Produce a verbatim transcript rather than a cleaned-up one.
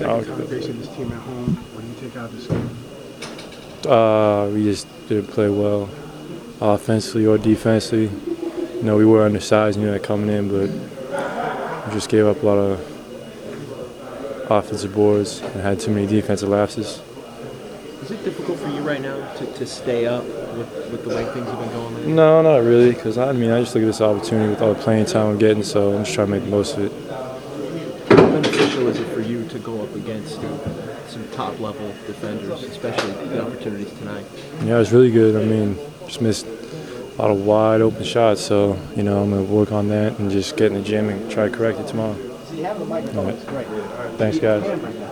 second time facing this team at home, what do you take out of this game? Uh, we just didn't play well, offensively or defensively. You know, we were undersized, you know, coming in, but we just gave up a lot of offensive boards and had too many defensive lapses. Is it difficult for you right now to, to stay up with, with the way things have been going lately? No, not really, because I mean, I just look at this opportunity with all the playing time I'm getting, so I'm just trying to make the most of it. Is it for you to go up against some top-level defenders, especially the opportunities tonight? Yeah, it was really good. I mean, just missed a lot of wide-open shots, so, you know, I'm going to work on that and just get in the gym and try to correct it tomorrow. So you have the microphone. All right. Thanks, guys.